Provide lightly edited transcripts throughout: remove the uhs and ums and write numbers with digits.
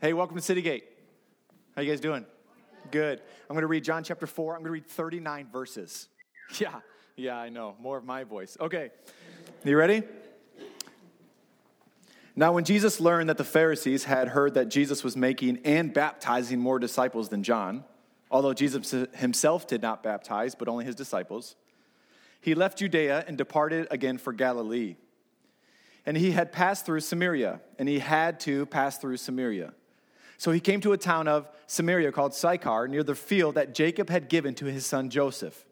Hey, welcome to Citygate. How you guys doing? Good. I'm going to read John chapter 4. I'm going to read 39 verses. Yeah, I know. More of my voice. Okay. You ready? Now, when Jesus learned that the Pharisees had heard that Jesus was making and baptizing more disciples than John, although Jesus himself did not baptize, but only his disciples, he left Judea and departed again for Galilee. And he had passed through Samaria, and he had to pass through Samaria. So he came to a town of Samaria called Sychar, near the field that Jacob had given to his son Joseph.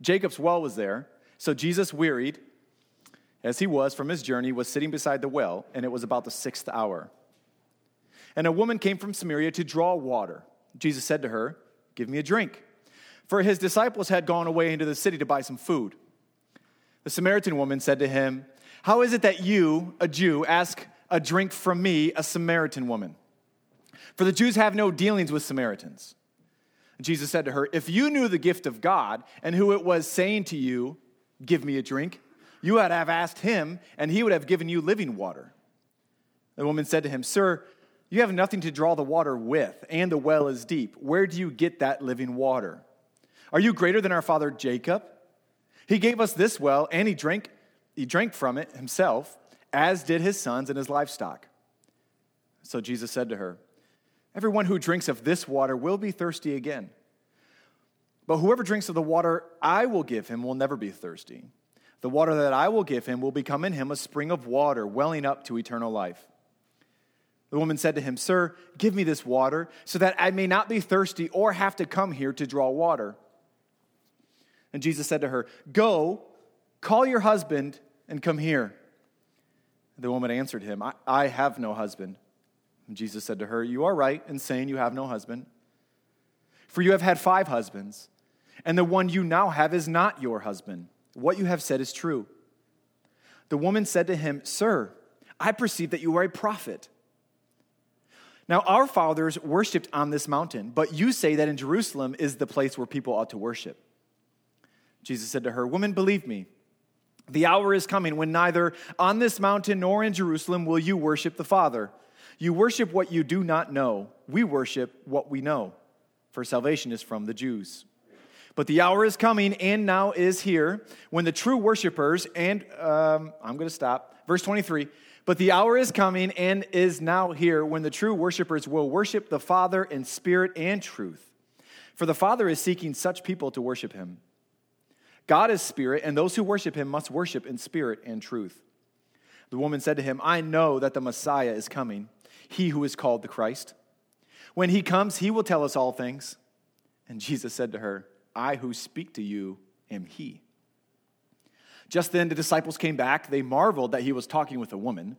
Jacob's well was there, so Jesus, wearied as he was from his journey, was sitting beside the well, and it was about the 6th hour. And a woman came from Samaria to draw water. Jesus said to her, "Give me a drink," for his disciples had gone away into the city to buy some food. The Samaritan woman said to him, "How is it that you, a Jew, ask a drink from me, a Samaritan woman? For the Jews have no dealings with Samaritans." Jesus said to her, "If you knew the gift of God and who it was saying to you, 'Give me a drink,' you would have asked him, and he would have given you living water." The woman said to him, "Sir, you have nothing to draw the water with, and the well is deep. Where do you get that living water? Are you greater than our father Jacob? He gave us this well, and he drank from it himself, as did his sons and his livestock." So Jesus said to her, "Everyone who drinks of this water will be thirsty again. But whoever drinks of the water I will give him will never be thirsty. The water that I will give him will become in him a spring of water welling up to eternal life." The woman said to him, "Sir, give me this water so that I may not be thirsty or have to come here to draw water." And Jesus said to her, "Go, call your husband and come here." The woman answered him, I have no husband." And Jesus said to her, "You are right in saying you have no husband, for you have had 5 husbands, and the one you now have is not your husband. What you have said is true." The woman said to him, "Sir, I perceive that you are a prophet. Now our fathers worshipped on this mountain, but you say that in Jerusalem is the place where people ought to worship." Jesus said to her, "Woman, believe me, the hour is coming when neither on this mountain nor in Jerusalem will you worship the Father. You worship what you do not know. We worship what we know, for salvation is from the Jews. But the hour is coming, and now is here, when the true worshipers and..." I'm going to stop. Verse 23. "But the hour is coming, and is now here, when the true worshipers will worship the Father in spirit and truth. For the Father is seeking such people to worship him. God is spirit, and those who worship him must worship in spirit and truth." The woman said to him, "I know that the Messiah is coming, he who is called the Christ. When he comes, he will tell us all things." And Jesus said to her, "I who speak to you am he." Just then the disciples came back. They marveled that he was talking with a woman.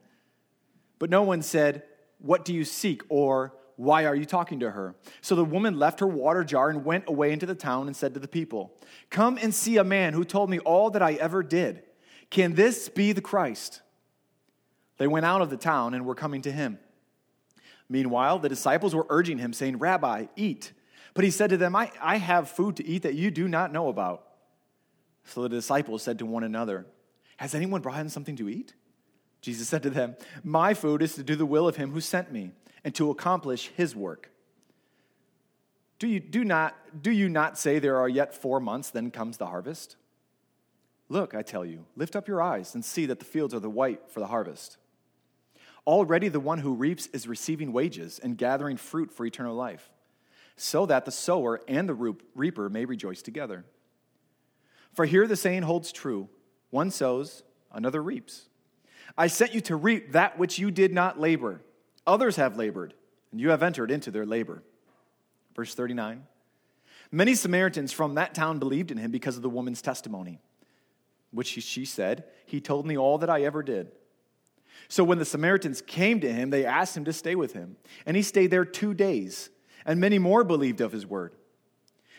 But no one said, "What do you seek?" or "Why are you talking to her?" So the woman left her water jar and went away into the town and said to the people, "Come and see a man who told me all that I ever did. Can this be the Christ?" They went out of the town and were coming to him. Meanwhile, the disciples were urging him, saying, "Rabbi, eat." But he said to them, I have food to eat that you do not know about. So the disciples said to one another, "Has anyone brought him something to eat?" Jesus said to them, "My food is to do the will of him who sent me, and to accomplish his work. Do you not say there are yet 4 months, then comes the harvest? Look, I tell you, lift up your eyes and see that the fields are the white for the harvest. Already the one who reaps is receiving wages and gathering fruit for eternal life, so that the sower and the reaper may rejoice together. For here the saying holds true, one sows, another reaps. I sent you to reap that which you did not labor. Others have labored, and you have entered into their labor." Verse 39, "Many Samaritans from that town believed in him because of the woman's testimony, which she said, 'He told me all that I ever did.' So when the Samaritans came to him, they asked him to stay with him, and he stayed there 2 days, and many more believed of his word.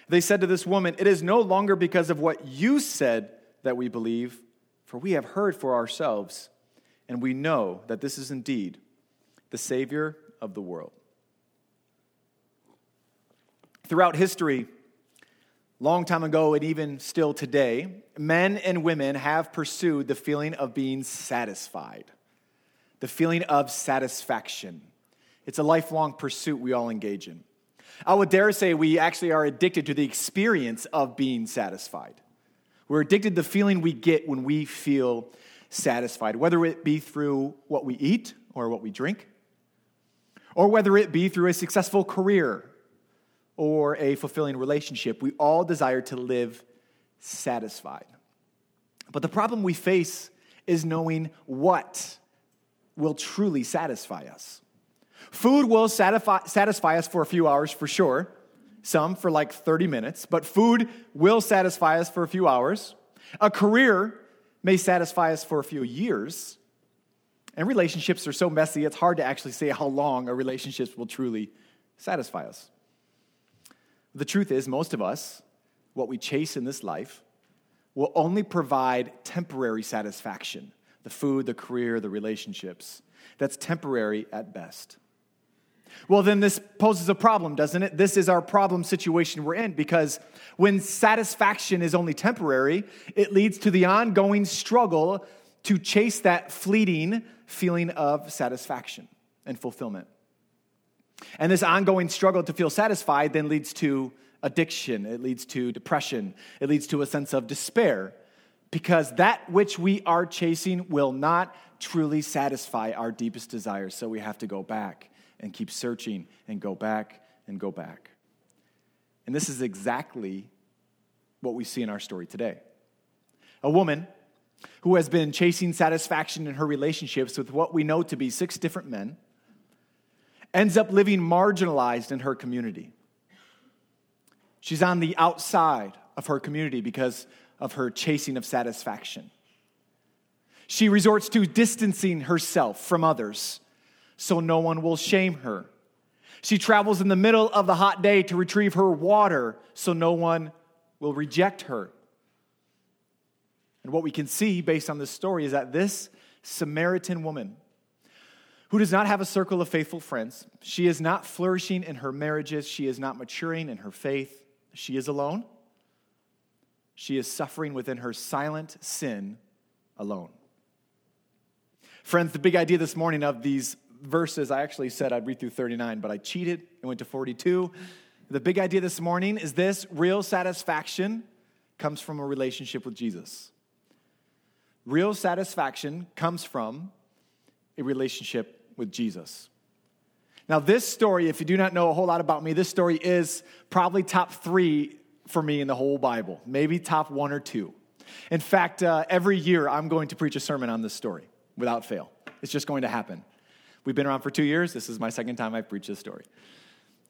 They said to this woman, 'It is no longer because of what you said that we believe, for we have heard for ourselves, and we know that this is indeed the Savior of the world.'" Throughout history, long time ago and even still today, men and women have pursued the feeling of being satisfied, the feeling of satisfaction. It's a lifelong pursuit we all engage in. I would dare say we actually are addicted to the experience of being satisfied. We're addicted to the feeling we get when we feel satisfied, whether it be through what we eat or what we drink, or whether it be through a successful career or a fulfilling relationship. We all desire to live satisfied. But the problem we face is knowing what will truly satisfy us. Food will satisfy us for a few hours for sure, some for like 30 minutes, but food will satisfy us for a few hours. A career may satisfy us for a few years, and relationships are so messy it's hard to actually say how long a relationship will truly satisfy us. The truth is, most of us, what we chase in this life will only provide temporary satisfaction. The food, the career, the relationships. That's temporary at best. Well, then this poses a problem, doesn't it? This is our problem situation we're in, because when satisfaction is only temporary, it leads to the ongoing struggle to chase that fleeting feeling of satisfaction and fulfillment. And this ongoing struggle to feel satisfied then leads to addiction. It leads to depression. It leads to a sense of despair, because that which we are chasing will not truly satisfy our deepest desires. So we have to go back and keep searching and go back and go back. And this is exactly what we see in our story today. A woman who has been chasing satisfaction in her relationships with what we know to be 6 different men ends up living marginalized in her community. She's on the outside of her community because of her chasing of satisfaction. She resorts to distancing herself from others so no one will shame her. She travels in the middle of the hot day to retrieve her water so no one will reject her. And what we can see based on this story is that this Samaritan woman, who does not have a circle of faithful friends, she is not flourishing in her marriages, she is not maturing in her faith, she is alone. She is suffering within her silent sin alone. Friends, the big idea this morning of these verses, I actually said I'd read through 39, but I cheated and went to 42. The big idea this morning is this: real satisfaction comes from a relationship with Jesus. Real satisfaction comes from a relationship with Jesus. Now, this story, if you do not know a whole lot about me, this story is probably top 3 for me in the whole Bible, maybe top 1 or 2. In fact, every year I'm going to preach a sermon on this story without fail. It's just going to happen. We've been around for 2 years. This is my second time I've preached this story.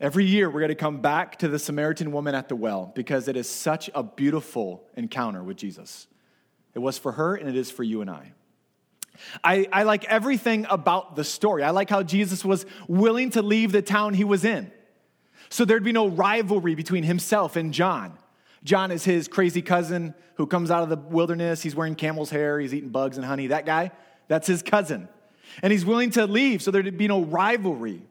Every year we're going to come back to the Samaritan woman at the well, because it is such a beautiful encounter with Jesus. It was for her, and it is for you and I. I like everything about the story. I like how Jesus was willing to leave the town he was in, so there'd be no rivalry between himself and John. John is his crazy cousin who comes out of the wilderness. He's wearing camel's hair. He's eating bugs and honey. That guy, that's his cousin. And he's willing to leave so there'd be no rivalry.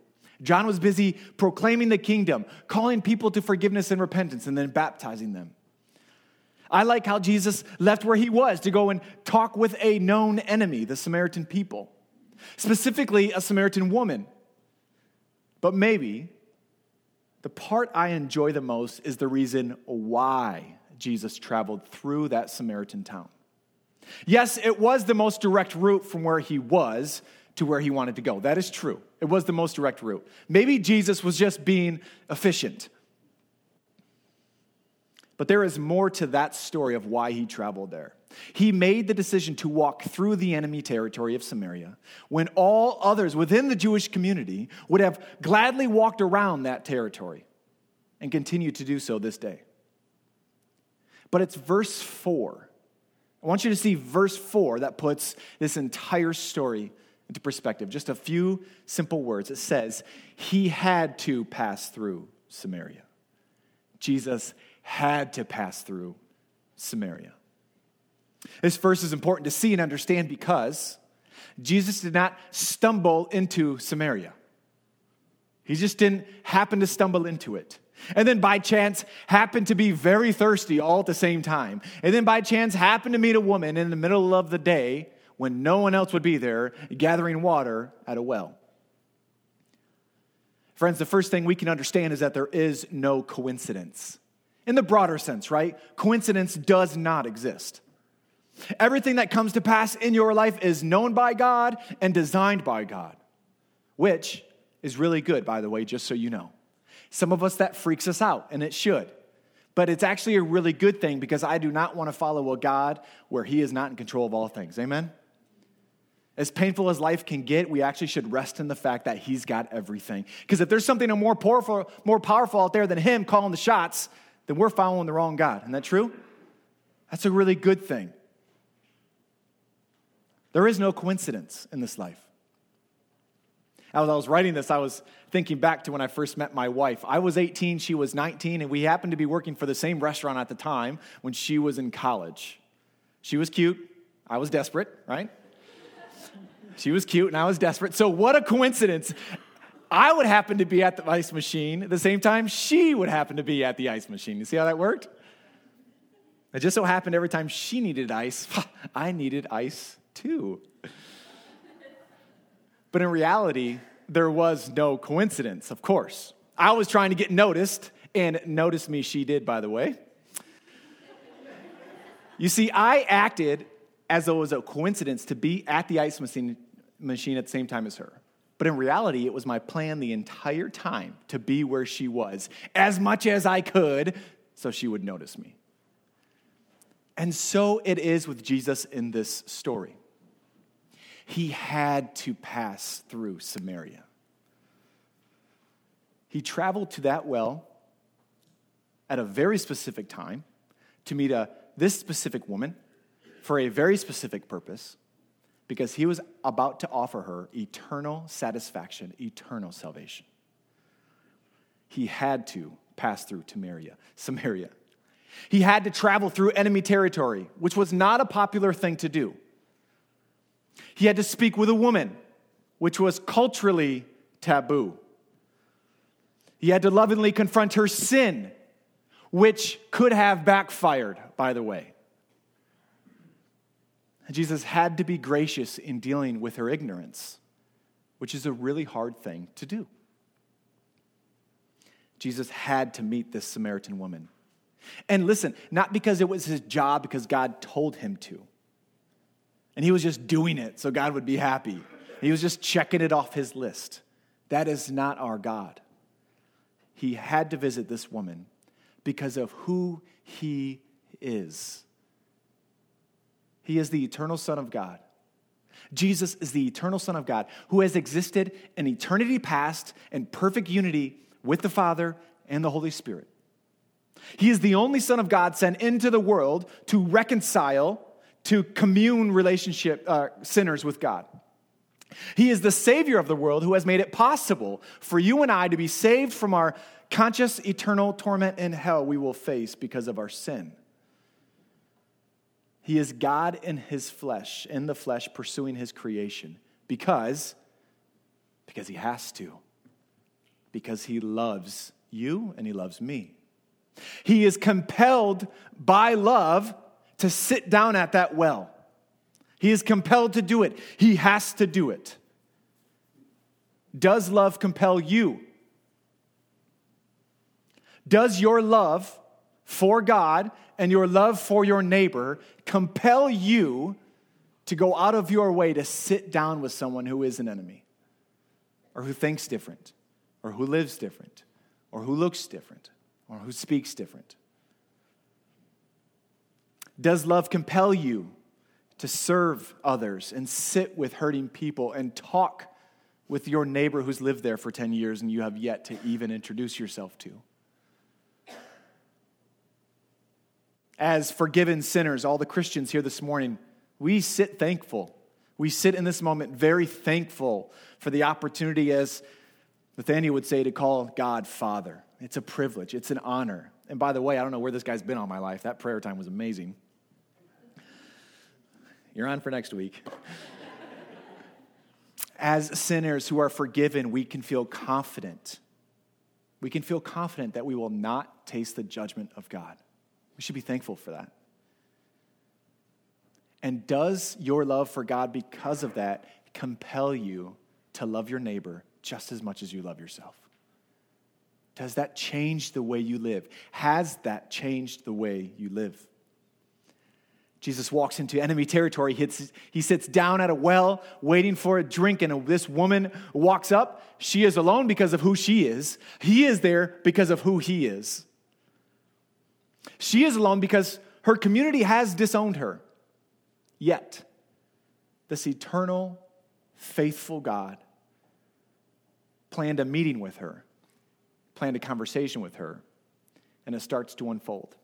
John was busy proclaiming the kingdom, calling people to forgiveness and repentance, and then baptizing them. I like how Jesus left where he was to go and talk with a known enemy, the Samaritan people, specifically a Samaritan woman. But maybe the part I enjoy the most is the reason why Jesus traveled through that Samaritan town. Yes, it was the most direct route from where he was to where he wanted to go. That is true. It was the most direct route. Maybe Jesus was just being efficient. But there is more to that story of why he traveled there. He made the decision to walk through the enemy territory of Samaria when all others within the Jewish community would have gladly walked around that territory and continue to do so this day. But it's verse 4. I want you to see verse 4 that puts this entire story into perspective. Just a few simple words. It says, he had to pass through Samaria. Jesus had to pass through Samaria. This verse is important to see and understand because Jesus did not stumble into Samaria. He just didn't happen to stumble into it. And then by chance happened to be very thirsty all at the same time. And then by chance happened to meet a woman in the middle of the day when no one else would be there gathering water at a well. Friends, the first thing we can understand is that there is no coincidence. In the broader sense, right? Coincidence does not exist. Everything that comes to pass in your life is known by God and designed by God, which is really good, by the way, just so you know. Some of us, that freaks us out, and it should. But it's actually a really good thing because I do not want to follow a God where he is not in control of all things. Amen? As painful as life can get, we actually should rest in the fact that he's got everything. Because if there's something more powerful out there than him calling the shots, then we're following the wrong God. Isn't that true? That's a really good thing. There is no coincidence in this life. As I was writing this, I was thinking back to when I first met my wife. I was 18, she was 19, and we happened to be working for the same restaurant at the time when she was in college. She was cute. I was desperate, right? She was cute, and I was desperate. So what a coincidence. I would happen to be at the ice machine at the same time she would happen to be at the ice machine. You see how that worked? It just so happened every time she needed ice, I needed ice too. But in reality, there was no coincidence, of course. I was trying to get noticed, and notice me she did, by the way. You see, I acted as though it was a coincidence to be at the ice machine at the same time as her. But in reality, it was my plan the entire time to be where she was as much as I could so she would notice me. And so it is with Jesus in this story. He had to pass through Samaria. He traveled to that well at a very specific time to meet this specific woman for a very specific purpose because he was about to offer her eternal satisfaction, eternal salvation. He had to pass through Samaria. He had to travel through enemy territory, which was not a popular thing to do. He had to speak with a woman, which was culturally taboo. He had to lovingly confront her sin, which could have backfired, by the way. And Jesus had to be gracious in dealing with her ignorance, which is a really hard thing to do. Jesus had to meet this Samaritan woman. And listen, not because it was his job, because God told him to. And he was just doing it so God would be happy. He was just checking it off his list. That is not our God. He had to visit this woman because of who he is. He is the eternal Son of God. Jesus is the eternal Son of God who has existed in eternity past in perfect unity with the Father and the Holy Spirit. He is the only Son of God sent into the world to reconcile, to commune sinners with God. He is the Savior of the world who has made it possible for you and I to be saved from our conscious eternal torment in hell we will face because of our sin. He is God in the flesh, pursuing his creation because he has to, because he loves you and he loves me. He is compelled by love to sit down at that well. He is compelled to do it. He has to do it. Does love compel you? Does your love for God and your love for your neighbor compel you to go out of your way to sit down with someone who is an enemy or who thinks different or who lives different or who looks different or who speaks different? Does love compel you to serve others and sit with hurting people and talk with your neighbor who's lived there for 10 years and you have yet to even introduce yourself to? As forgiven sinners, all the Christians here this morning, we sit thankful. We sit in this moment very thankful for the opportunity, as Nathaniel would say, to call God Father. It's a privilege. It's an honor. And by the way, I don't know where this guy's been all my life. That prayer time was amazing. You're on for next week. As sinners who are forgiven, we can feel confident. We can feel confident that we will not taste the judgment of God. We should be thankful for that. And does your love for God because of that compel you to love your neighbor just as much as you love yourself? Does that change the way you live? Has that changed the way you live? Jesus walks into enemy territory. He sits down at a well waiting for a drink, and this woman walks up. She is alone because of who she is. He is there because of who he is. She is alone because her community has disowned her. Yet, this eternal, faithful God planned a meeting with her, planned a conversation with her, and it starts to unfold.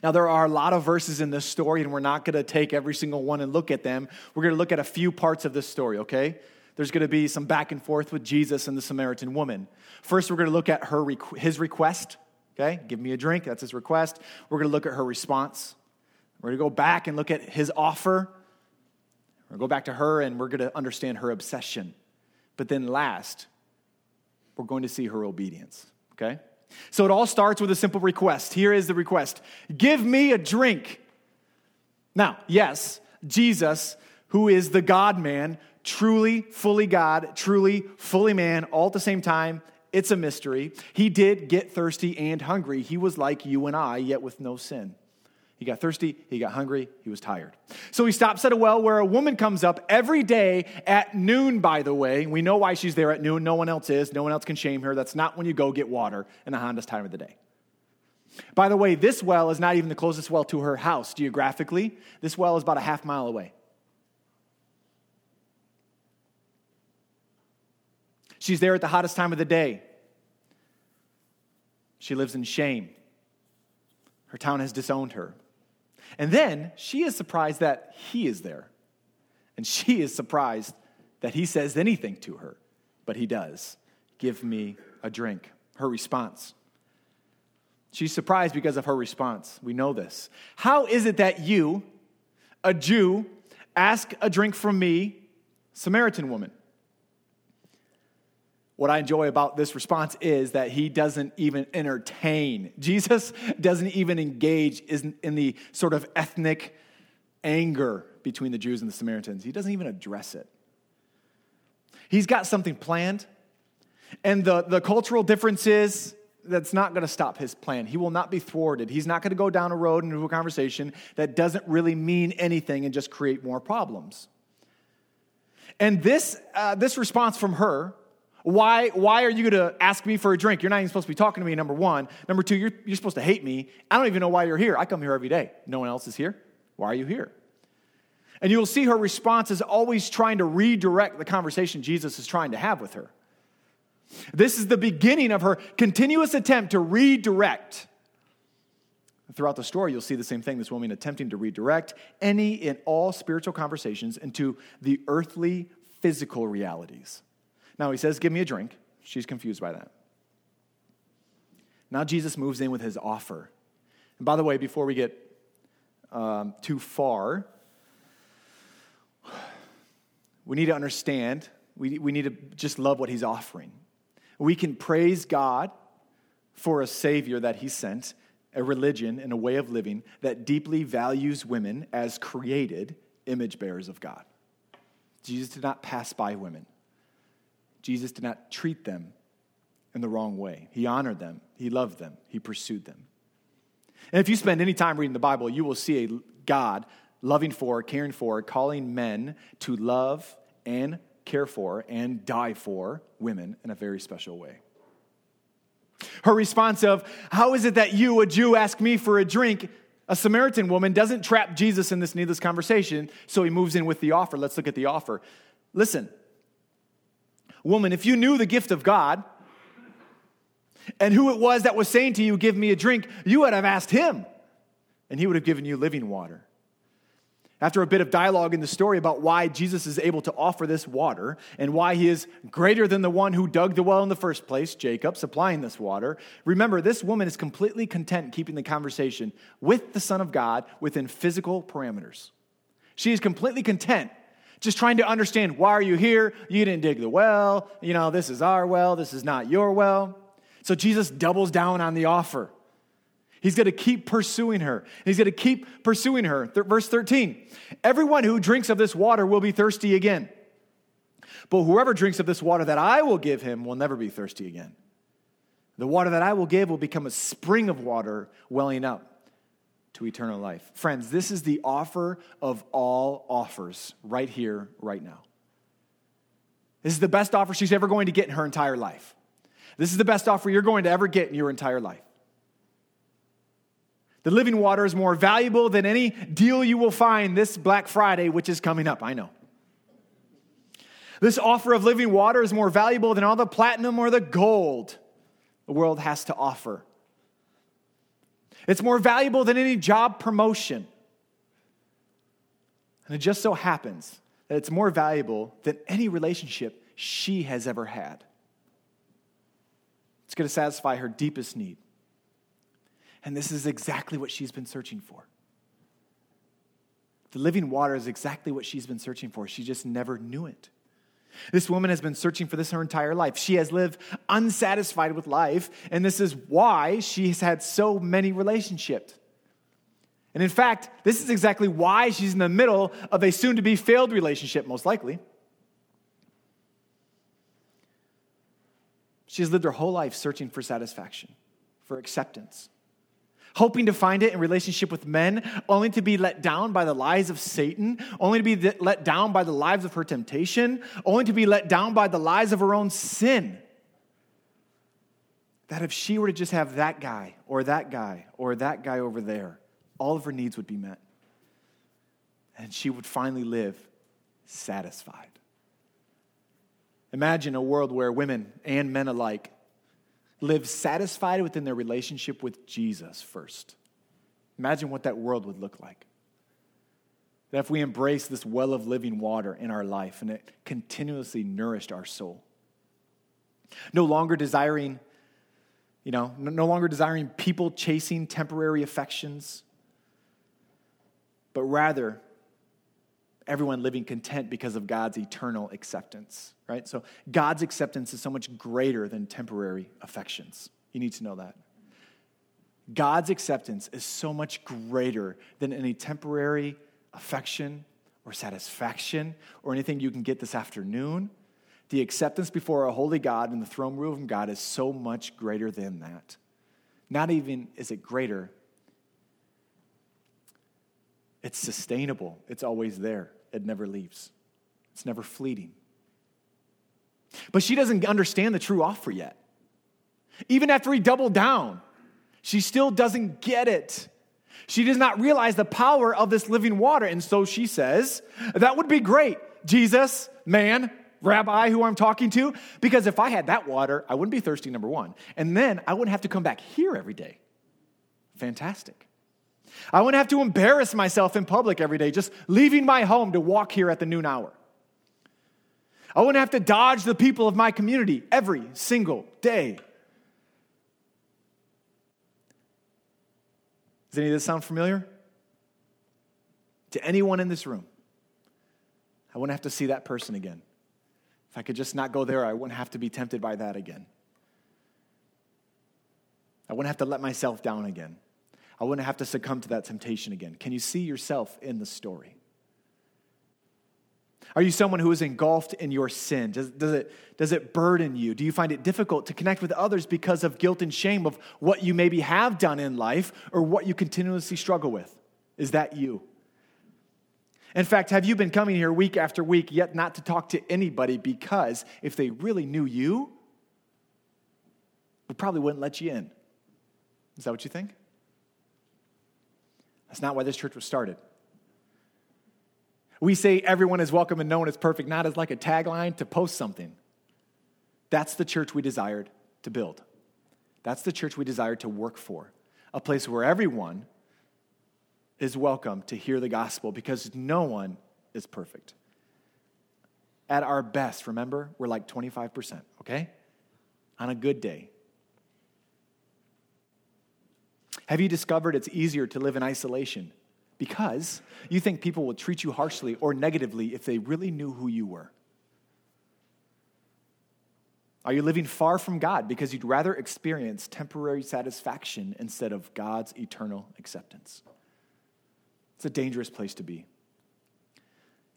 Now, there are a lot of verses in this story, and we're not going to take every single one and look at them. We're going to look at a few parts of this story, okay? There's going to be some back and forth with Jesus and the Samaritan woman. First, we're going to look at his request, okay? Give me a drink, that's his request. We're going to look at her response. We're going to go back and look at his offer. We're going to go back to her, and we're going to understand her obsession. But then last, we're going to see her obedience, okay? So it all starts with a simple request. Here is the request. Give me a drink. Now, yes, Jesus, who is the God-man, truly, fully God, truly, fully man, all at the same time, it's a mystery. He did get thirsty and hungry. He was like you and I, yet with no sin. He got thirsty, he got hungry, he was tired. So he stops at a well where a woman comes up every day at noon, by the way. We know why she's there at noon. No one else is. No one else can shame her. That's not when you go get water in the hottest time of the day. By the way, this well is not even the closest well to her house geographically. This well is about a half mile away. She's there at the hottest time of the day. She lives in shame. Her town has disowned her. And then she is surprised that he is there. And she is surprised that he says anything to her. But he does. Give me a drink. Her response. She's surprised because of her response. We know this. How is it that you, a Jew, ask a drink from me, Samaritan woman? What I enjoy about this response is that he doesn't even entertain. Jesus doesn't even engage in the sort of ethnic anger between the Jews and the Samaritans. He doesn't even address it. He's got something planned, and the cultural differences, that's not going to stop his plan. He will not be thwarted. He's not going to go down a road into a conversation that doesn't really mean anything and just create more problems. And this response from her, Why are you going to ask me for a drink? You're not even supposed to be talking to me, number one. Number two, you're supposed to hate me. I don't even know why you're here. I come here every day. No one else is here. Why are you here? And you will see her response is always trying to redirect the conversation Jesus is trying to have with her. This is the beginning of her continuous attempt to redirect. Throughout the story, you'll see the same thing, this woman attempting to redirect any and all spiritual conversations into the earthly, physical realities. Now, he says, give me a drink. She's confused by that. Now, Jesus moves in with his offer. And by the way, before we get too far, we need to understand, we need to just love what he's offering. We can praise God for a Savior that he sent, a religion and a way of living that deeply values women as created image bearers of God. Jesus did not pass by women. Jesus did not treat them in the wrong way. He honored them. He loved them. He pursued them. And if you spend any time reading the Bible, you will see a God loving for, caring for, calling men to love and care for and die for women in a very special way. Her response of, how is it that you, a Jew, ask me for a drink? A Samaritan woman doesn't trap Jesus in this needless conversation, so he moves in with the offer. Let's look at the offer. Listen. Woman, if you knew the gift of God and who it was that was saying to you, give me a drink, you would have asked him, and he would have given you living water. After a bit of dialogue in the story about why Jesus is able to offer this water and why he is greater than the one who dug the well in the first place, Jacob, supplying this water, remember, this woman is completely content keeping the conversation with the Son of God within physical parameters. She is completely content just trying to understand, why are you here? You didn't dig the well. You know, this is our well. This is not your well. So Jesus doubles down on the offer. He's going to keep pursuing her. He's going to keep pursuing her. Verse 13, everyone who drinks of this water will be thirsty again. But whoever drinks of this water that I will give him will never be thirsty again. The water that I will give will become a spring of water welling up to eternal life. Friends, this is the offer of all offers right here, right now. This is the best offer she's ever going to get in her entire life. This is the best offer you're going to ever get in your entire life. The living water is more valuable than any deal you will find this Black Friday, which is coming up, I know. This offer of living water is more valuable than all the platinum or the gold the world has to offer. It's more valuable than any job promotion. And it just so happens that it's more valuable than any relationship she has ever had. It's going to satisfy her deepest need. And this is exactly what she's been searching for. The living water is exactly what she's been searching for. She just never knew it. This woman has been searching for this her entire life. She has lived unsatisfied with life, and this is why she has had so many relationships. And in fact, this is exactly why she's in the middle of a soon-to-be failed relationship, most likely. She has lived her whole life searching for satisfaction, for acceptance, hoping to find it in relationship with men, only to be let down by the lies of Satan, only to be let down by the lies of her temptation, only to be let down by the lies of her own sin. That if she were to just have that guy, or that guy, or that guy over there, all of her needs would be met. And she would finally live satisfied. Imagine a world where women and men alike live satisfied within their relationship with Jesus first. Imagine what that world would look like. That if we embrace this well of living water in our life and it continuously nourished our soul, no longer desiring people chasing temporary affections, but rather everyone living content because of God's eternal acceptance, right? So God's acceptance is so much greater than temporary affections. You need to know that. God's acceptance is so much greater than any temporary affection or satisfaction or anything you can get this afternoon. The acceptance before a holy God and the throne room of God is so much greater than that. Not even is it greater, it's sustainable. It's always there. It never leaves. It's never fleeting. But she doesn't understand the true offer yet. Even after he doubled down, she still doesn't get it. She does not realize the power of this living water. And so she says, that would be great, Jesus, man, rabbi, who I'm talking to, because if I had that water, I wouldn't be thirsty, number one. And then I wouldn't have to come back here every day. Fantastic. I wouldn't have to embarrass myself in public every day, just leaving my home to walk here at the noon hour. I wouldn't have to dodge the people of my community every single day. Does any of this sound familiar? To anyone in this room, I wouldn't have to see that person again. If I could just not go there, I wouldn't have to be tempted by that again. I wouldn't have to let myself down again. I wouldn't have to succumb to that temptation again. Can you see yourself in the story? Are you someone who is engulfed in your sin? Does it burden you? Do you find it difficult to connect with others because of guilt and shame of what you maybe have done in life or what you continuously struggle with? Is that you? In fact, have you been coming here week after week yet not to talk to anybody because if they really knew you, we probably wouldn't let you in? Is that what you think? That's not why this church was started. We say everyone is welcome and no one is perfect, not as like a tagline to post something. That's the church we desired to build. That's the church we desired to work for, a place where everyone is welcome to hear the gospel because no one is perfect. At our best, remember, we're like 25%, okay? On a good day. Have you discovered it's easier to live in isolation because you think people will treat you harshly or negatively if they really knew who you were? Are you living far from God because you'd rather experience temporary satisfaction instead of God's eternal acceptance? It's a dangerous place to be.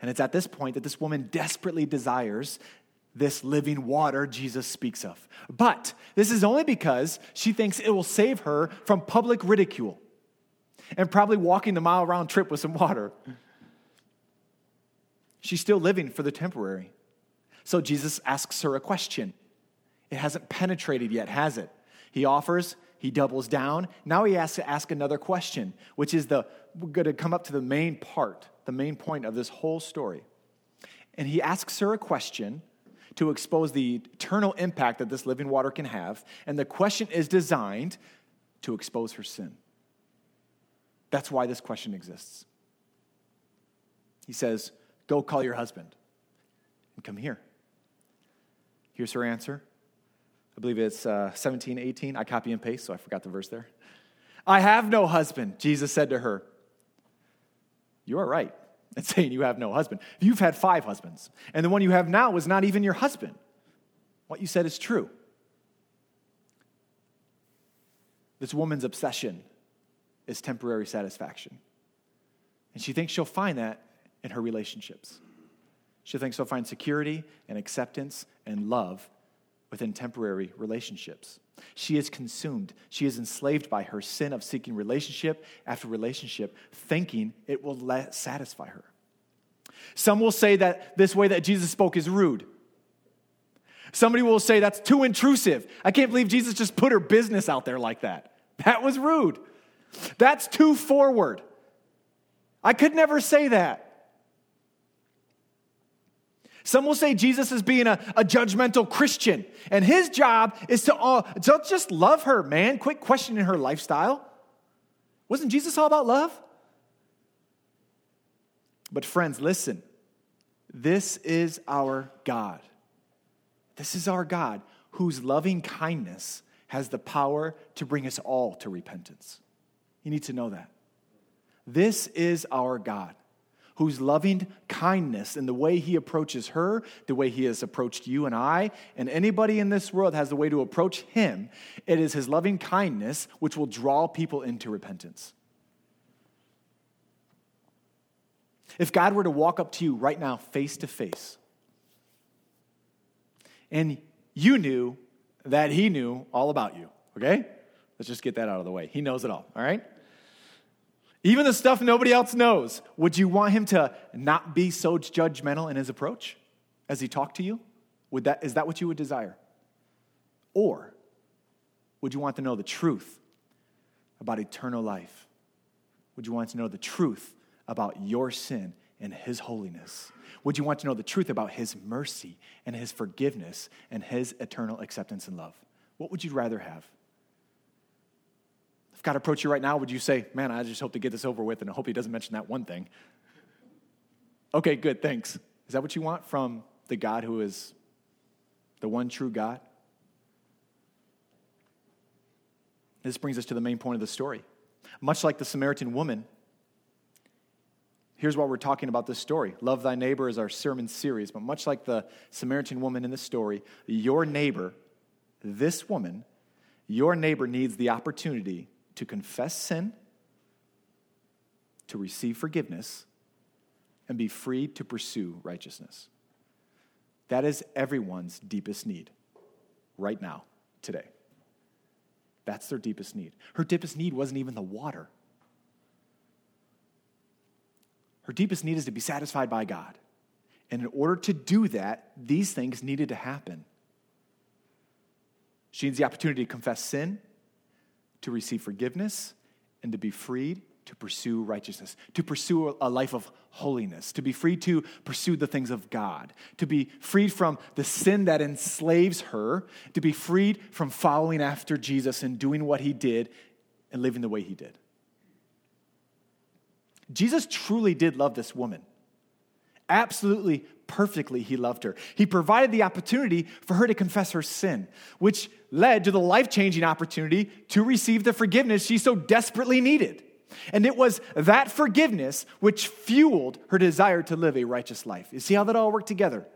And it's at this point that this woman desperately desires this living water Jesus speaks of. But this is only because she thinks it will save her from public ridicule and probably walking the mile round trip with some water. She's still living for the temporary. So Jesus asks her a question. It hasn't penetrated yet, has it? He offers, he doubles down. Now he has to ask another question, which is we're going to come up to the main part, the main point of this whole story. And he asks her a question to expose the eternal impact that this living water can have. And the question is designed to expose her sin. That's why this question exists. He says, "Go call your husband and come here." Here's her answer. I believe it's 17, 18. I copy and paste, so I forgot the verse there. "I have no husband," Jesus said to her. You are right in saying you have no husband. You've had 5 husbands, and the one you have now was not even your husband. What you said is true. This woman's obsession is temporary satisfaction, and she thinks she'll find that in her relationships. She thinks she'll find security and acceptance and love within temporary relationships. She is consumed. She is enslaved by her sin of seeking relationship after relationship, thinking it will satisfy her. Some will say that this way that Jesus spoke is rude. Somebody will say that's too intrusive. I can't believe Jesus just put her business out there like that. That was rude. That's too forward. I could never say that. Some will say Jesus is being a judgmental Christian, and his job is to just love her, man. Quit questioning her lifestyle. Wasn't Jesus all about love? But friends, listen. This is our God. This is our God whose loving kindness has the power to bring us all to repentance. You need to know that. This is our God, whose loving kindness and the way he approaches her, the way he has approached you and I, and anybody in this world has the way to approach him. It is his loving kindness which will draw people into repentance. If God were to walk up to you right now, face to face, and you knew that he knew all about you, okay? Let's just get that out of the way. He knows it all right? Even the stuff nobody else knows, would you want him to not be so judgmental in his approach as he talked to you? Is that what you would desire? Or would you want to know the truth about eternal life? Would you want to know the truth about your sin and his holiness? Would you want to know the truth about his mercy and his forgiveness and his eternal acceptance and love? What would you rather have? If God approached you right now, would you say, "Man, I just hope to get this over with, and I hope he doesn't mention that one thing"? Okay, good, thanks. Is that what you want from the God who is the one true God? This brings us to the main point of the story. Much like the Samaritan woman, here's why we're talking about this story. Love Thy Neighbor is our sermon series, but much like the Samaritan woman in this story, your neighbor, this woman, your neighbor needs the opportunity to confess sin, to receive forgiveness, and be free to pursue righteousness. That is everyone's deepest need right now, today. That's their deepest need. Her deepest need wasn't even the water. Her deepest need is to be satisfied by God. And in order to do that, these things needed to happen. She needs the opportunity to confess sin, to receive forgiveness, and to be freed to pursue righteousness, to pursue a life of holiness, to be free to pursue the things of God, to be freed from the sin that enslaves her, to be freed from following after Jesus and doing what he did and living the way he did. Jesus truly did love this woman. Absolutely, perfectly, he loved her. He provided the opportunity for her to confess her sin, which led to the life-changing opportunity to receive the forgiveness she so desperately needed. And it was that forgiveness which fueled her desire to live a righteous life. You see how that all worked together?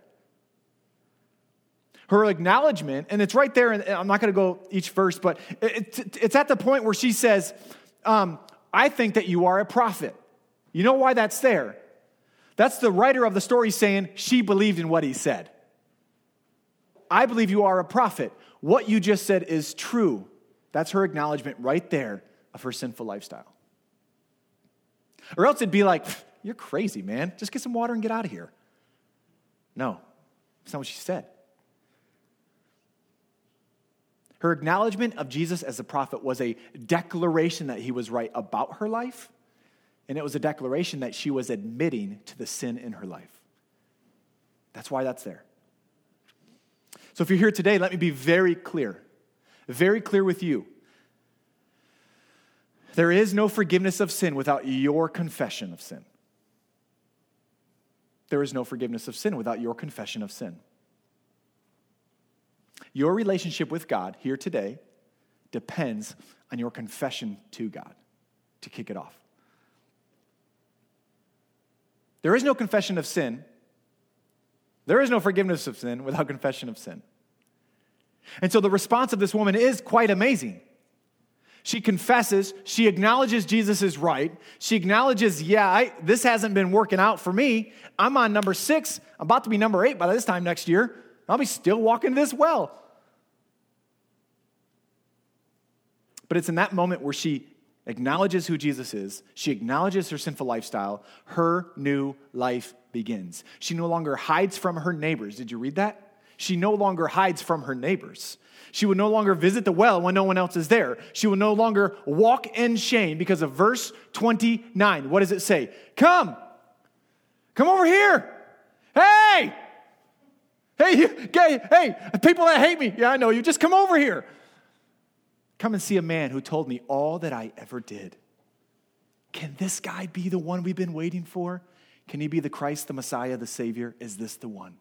Her acknowledgement, and it's right there, and I'm not going to go each verse, but it's at the point where she says, "I think that you are a prophet." You know why that's there? That's the writer of the story saying she believed in what he said. I believe you are a prophet. What you just said is true. That's her acknowledgement right there of her sinful lifestyle. Or else it'd be like, you're crazy, man. Just get some water and get out of here. No, that's not what she said. Her acknowledgement of Jesus as a prophet was a declaration that he was right about her life, and it was a declaration that she was admitting to the sin in her life. That's why that's there. So if you're here today, let me be very clear with you. There is no forgiveness of sin without your confession of sin. There is no forgiveness of sin without your confession of sin. Your relationship with God here today depends on your confession to God, to kick it off. There is no confession of sin. There is no forgiveness of sin without confession of sin. And so the response of this woman is quite amazing. She confesses, she acknowledges Jesus is right. She acknowledges, this hasn't been working out for me. I'm on number 6. I'm about to be number 8 by this time next year. I'll be still walking this well. But it's in that moment where she acknowledges who Jesus is. She acknowledges her sinful lifestyle. Her new life begins. She no longer hides from her neighbors. Did you read that? She no longer hides from her neighbors. She will no longer visit the well when no one else is there. She will no longer walk in shame because of verse 29. What does it say? Come over here. Hey, people that hate me. Yeah, I know you. Just come over here. Come and see a man who told me all that I ever did. Can this guy be the one we've been waiting for? Can he be the Christ, the Messiah, the Savior? Is this the one?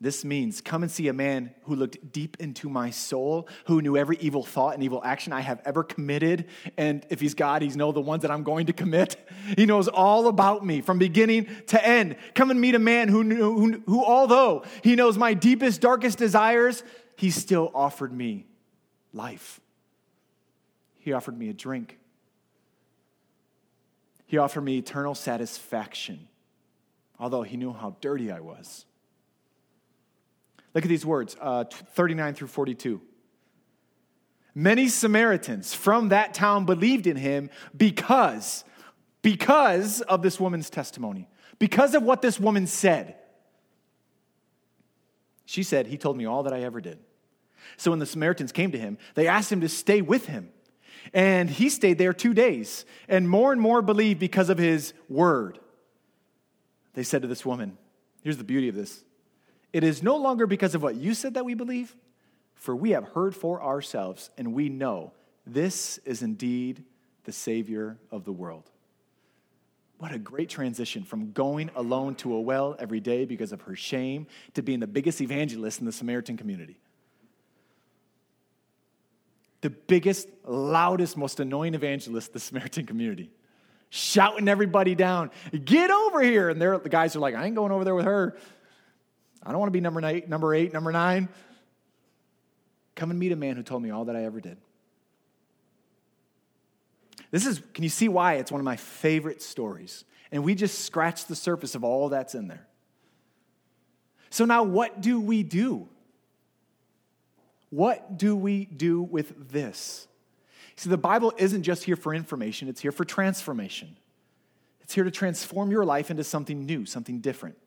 This means come and see a man who looked deep into my soul, who knew every evil thought and evil action I have ever committed. And if he's God, he's know the ones that I'm going to commit. He knows all about me from beginning to end. Come and meet a man who although he knows my deepest, darkest desires, he still offered me life. He offered me a drink. He offered me eternal satisfaction, although he knew how dirty I was. Look at these words, 39 through 42. Many Samaritans from that town believed in him because of this woman's testimony, because of what this woman said. She said, he told me all that I ever did. So when the Samaritans came to him, they asked him to stay with him. And he stayed there 2 days, and more believed because of his word. They said to this woman, here's the beauty of this. It is no longer because of what you said that we believe, for we have heard for ourselves, and we know this is indeed the Savior of the world. What a great transition from going alone to a well every day because of her shame to being the biggest evangelist in the Samaritan community. The biggest, loudest, most annoying evangelist in the Samaritan community. Shouting everybody down, get over here! And the guys are like, I ain't going over there with her. I don't want to be number 8, number 9. Come and meet a man who told me all that I ever did. Can you see why it's one of my favorite stories? And we just scratched the surface of all that's in there. So now what do we do? What do we do with this? See, the Bible isn't just here for information. It's here for transformation. It's here to transform your life into something new, something different.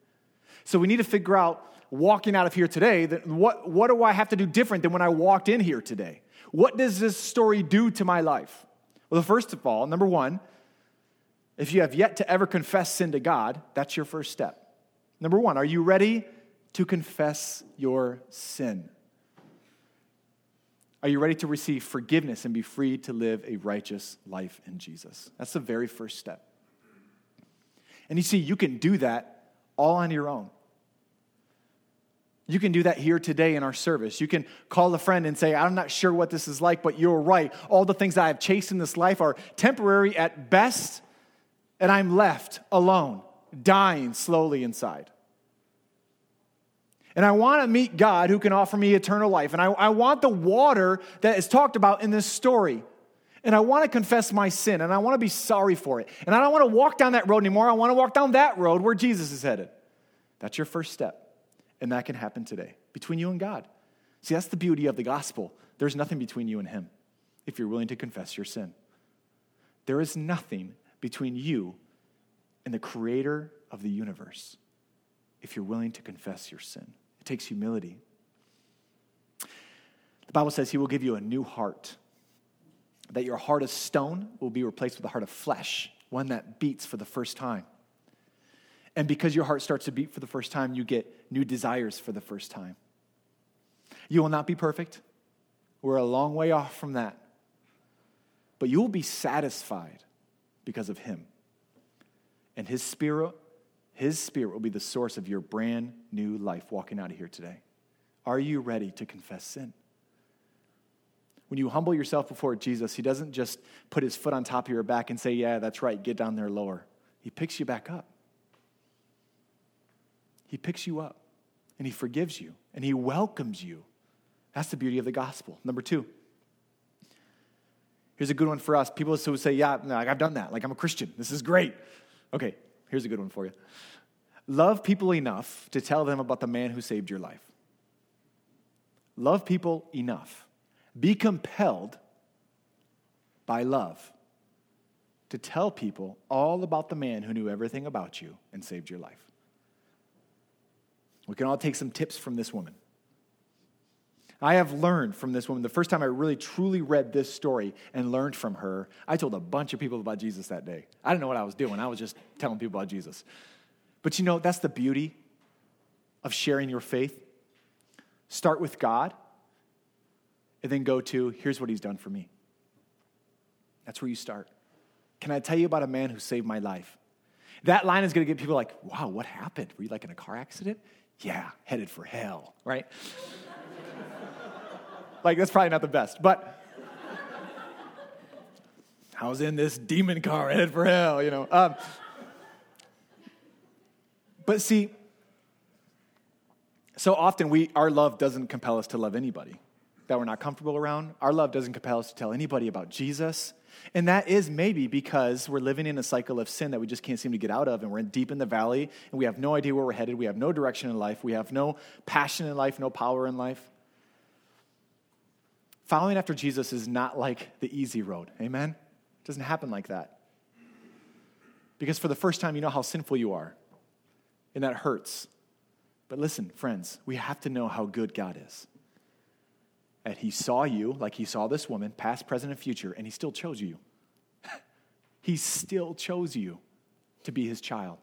So we need to figure out, walking out of here today, that what do I have to do different than when I walked in here today? What does this story do to my life? Well, first of all, number 1, if you have yet to ever confess sin to God, that's your first step. Number 1, are you ready to confess your sin? Are you ready to receive forgiveness and be free to live a righteous life in Jesus? That's the very first step. And you see, you can do that all on your own. You can do that here today in our service. You can call a friend and say, I'm not sure what this is like, but you're right. All the things that I've chased in this life are temporary at best, and I'm left alone, dying slowly inside. And I want to meet God who can offer me eternal life. And I want the water that is talked about in this story. And I want to confess my sin, and I want to be sorry for it. And I don't want to walk down that road anymore. I want to walk down that road where Jesus is headed. That's your first step, and that can happen today between you and God. See, that's the beauty of the gospel. There's nothing between you and him if you're willing to confess your sin. There is nothing between you and the creator of the universe if you're willing to confess your sin. It takes humility. The Bible says he will give you a new heart, that your heart of stone will be replaced with a heart of flesh, one that beats for the first time. And because your heart starts to beat for the first time, you get new desires for the first time. You will not be perfect. We're a long way off from that. But you will be satisfied because of him. And his spirit will be the source of your brand new life walking out of here today. Are you ready to confess sin? When you humble yourself before Jesus, he doesn't just put his foot on top of your back and say, yeah, that's right, get down there lower. He picks you back up. He picks you up, and he forgives you, and he welcomes you. That's the beauty of the gospel. Number two, here's a good one for us. People who say, yeah, no, I've done that. Like, I'm a Christian. This is great. Okay, here's a good one for you. Love people enough to tell them about the man who saved your life. Love people enough. Be compelled by love to tell people all about the man who knew everything about you and saved your life. We can all take some tips from this woman. I have learned from this woman. The first time I really truly read this story and learned from her, I told a bunch of people about Jesus that day. I didn't know what I was doing. I was just telling people about Jesus. But you know, that's the beauty of sharing your faith. Start with God and then go to, here's what he's done for me. That's where you start. Can I tell you about a man who saved my life? That line is going to get people like, wow, what happened? Were you like in a car accident? Yeah, headed for hell, right? Like, that's probably not the best, but I was in this demon car headed for hell, you know. But see, so often our love doesn't compel us to love anybody that we're not comfortable around. Our love doesn't compel us to tell anybody about Jesus. And that is maybe because we're living in a cycle of sin that we just can't seem to get out of, and we're deep in the valley, and we have no idea where we're headed. We have no direction in life. We have no passion in life, no power in life. Following after Jesus is not like the easy road, amen? It doesn't happen like that. Because for the first time, you know how sinful you are, and that hurts. But listen, friends, we have to know how good God is. And he saw you like he saw this woman, past, present, and future, and he still chose you. He still chose you to be his child.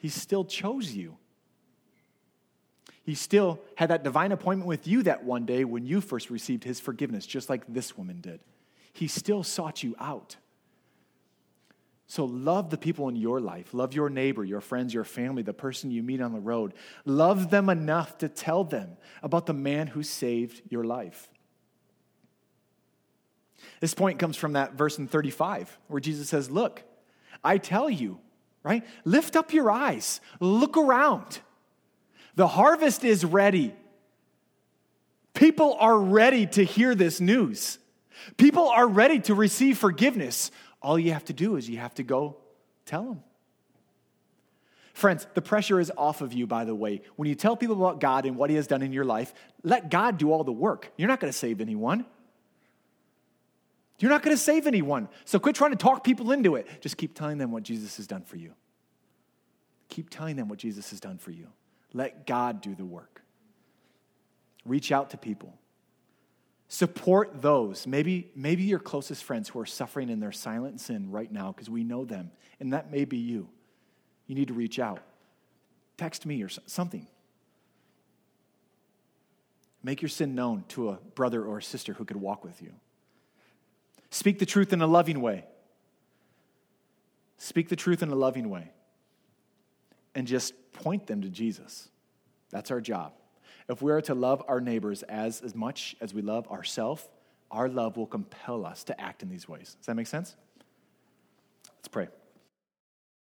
He still chose you. He still had that divine appointment with you that one day when you first received his forgiveness, just like this woman did. He still sought you out. So love the people in your life. Love your neighbor, your friends, your family, the person you meet on the road. Love them enough to tell them about the man who saved your life. This point comes from that verse in 35 where Jesus says, look, I tell you, right? Lift up your eyes. Look around. The harvest is ready. People are ready to hear this news. People are ready to receive forgiveness. All you have to do is you have to go tell them. Friends, the pressure is off of you, by the way. When you tell people about God and what he has done in your life, let God do all the work. You're not going to save anyone. You're not going to save anyone. So quit trying to talk people into it. Just keep telling them what Jesus has done for you. Keep telling them what Jesus has done for you. Let God do the work. Reach out to people. Support those, maybe your closest friends who are suffering in their silent sin right now, because we know them, and that may be you. You need to reach out. Text me or something. Make your sin known to a brother or a sister who could walk with you. Speak the truth in a loving way. Speak the truth in a loving way. And just point them to Jesus. That's our job. If we are to love our neighbors as much as we love ourselves, our love will compel us to act in these ways. Does that make sense?